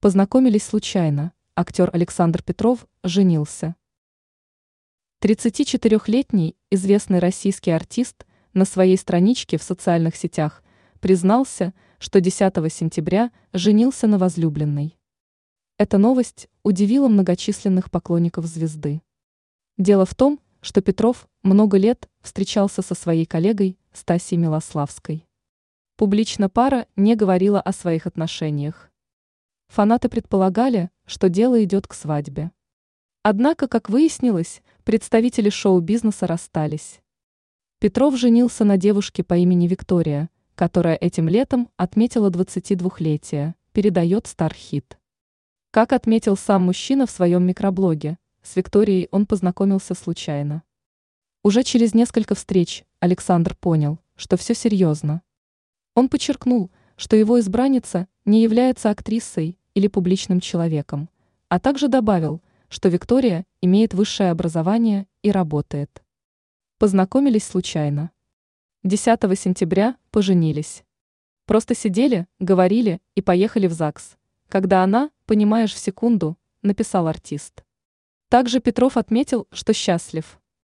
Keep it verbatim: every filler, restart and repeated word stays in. Познакомились случайно, актер Александр Петров женился. тридцатичетырёхлетний известный российский артист на своей страничке в социальных сетях признался, что десятого сентября женился на возлюбленной. Эта новость удивила многочисленных поклонников звезды. Дело в том, что Петров много лет встречался со своей коллегой Стасей Милославской. Публично пара не говорила о своих отношениях. Фанаты предполагали, что дело идет к свадьбе. Однако, как выяснилось, представители шоу-бизнеса расстались. Петров женился на девушке по имени Виктория, которая этим летом отметила двадцатидвухлетие, передает Star Hit. Как отметил сам мужчина в своем микроблоге, с Викторией он познакомился случайно. Уже через несколько встреч Александр понял, что все серьезно. Он подчеркнул, что его избранница не является актрисой или публичным человеком, а также добавил, что Виктория имеет высшее образование и работает. Познакомились случайно. десятого сентября поженились. Просто сидели, говорили и поехали в ЗАГС, когда она, понимаешь, в секунду, написал артист. Также Петров отметил, что счастлив.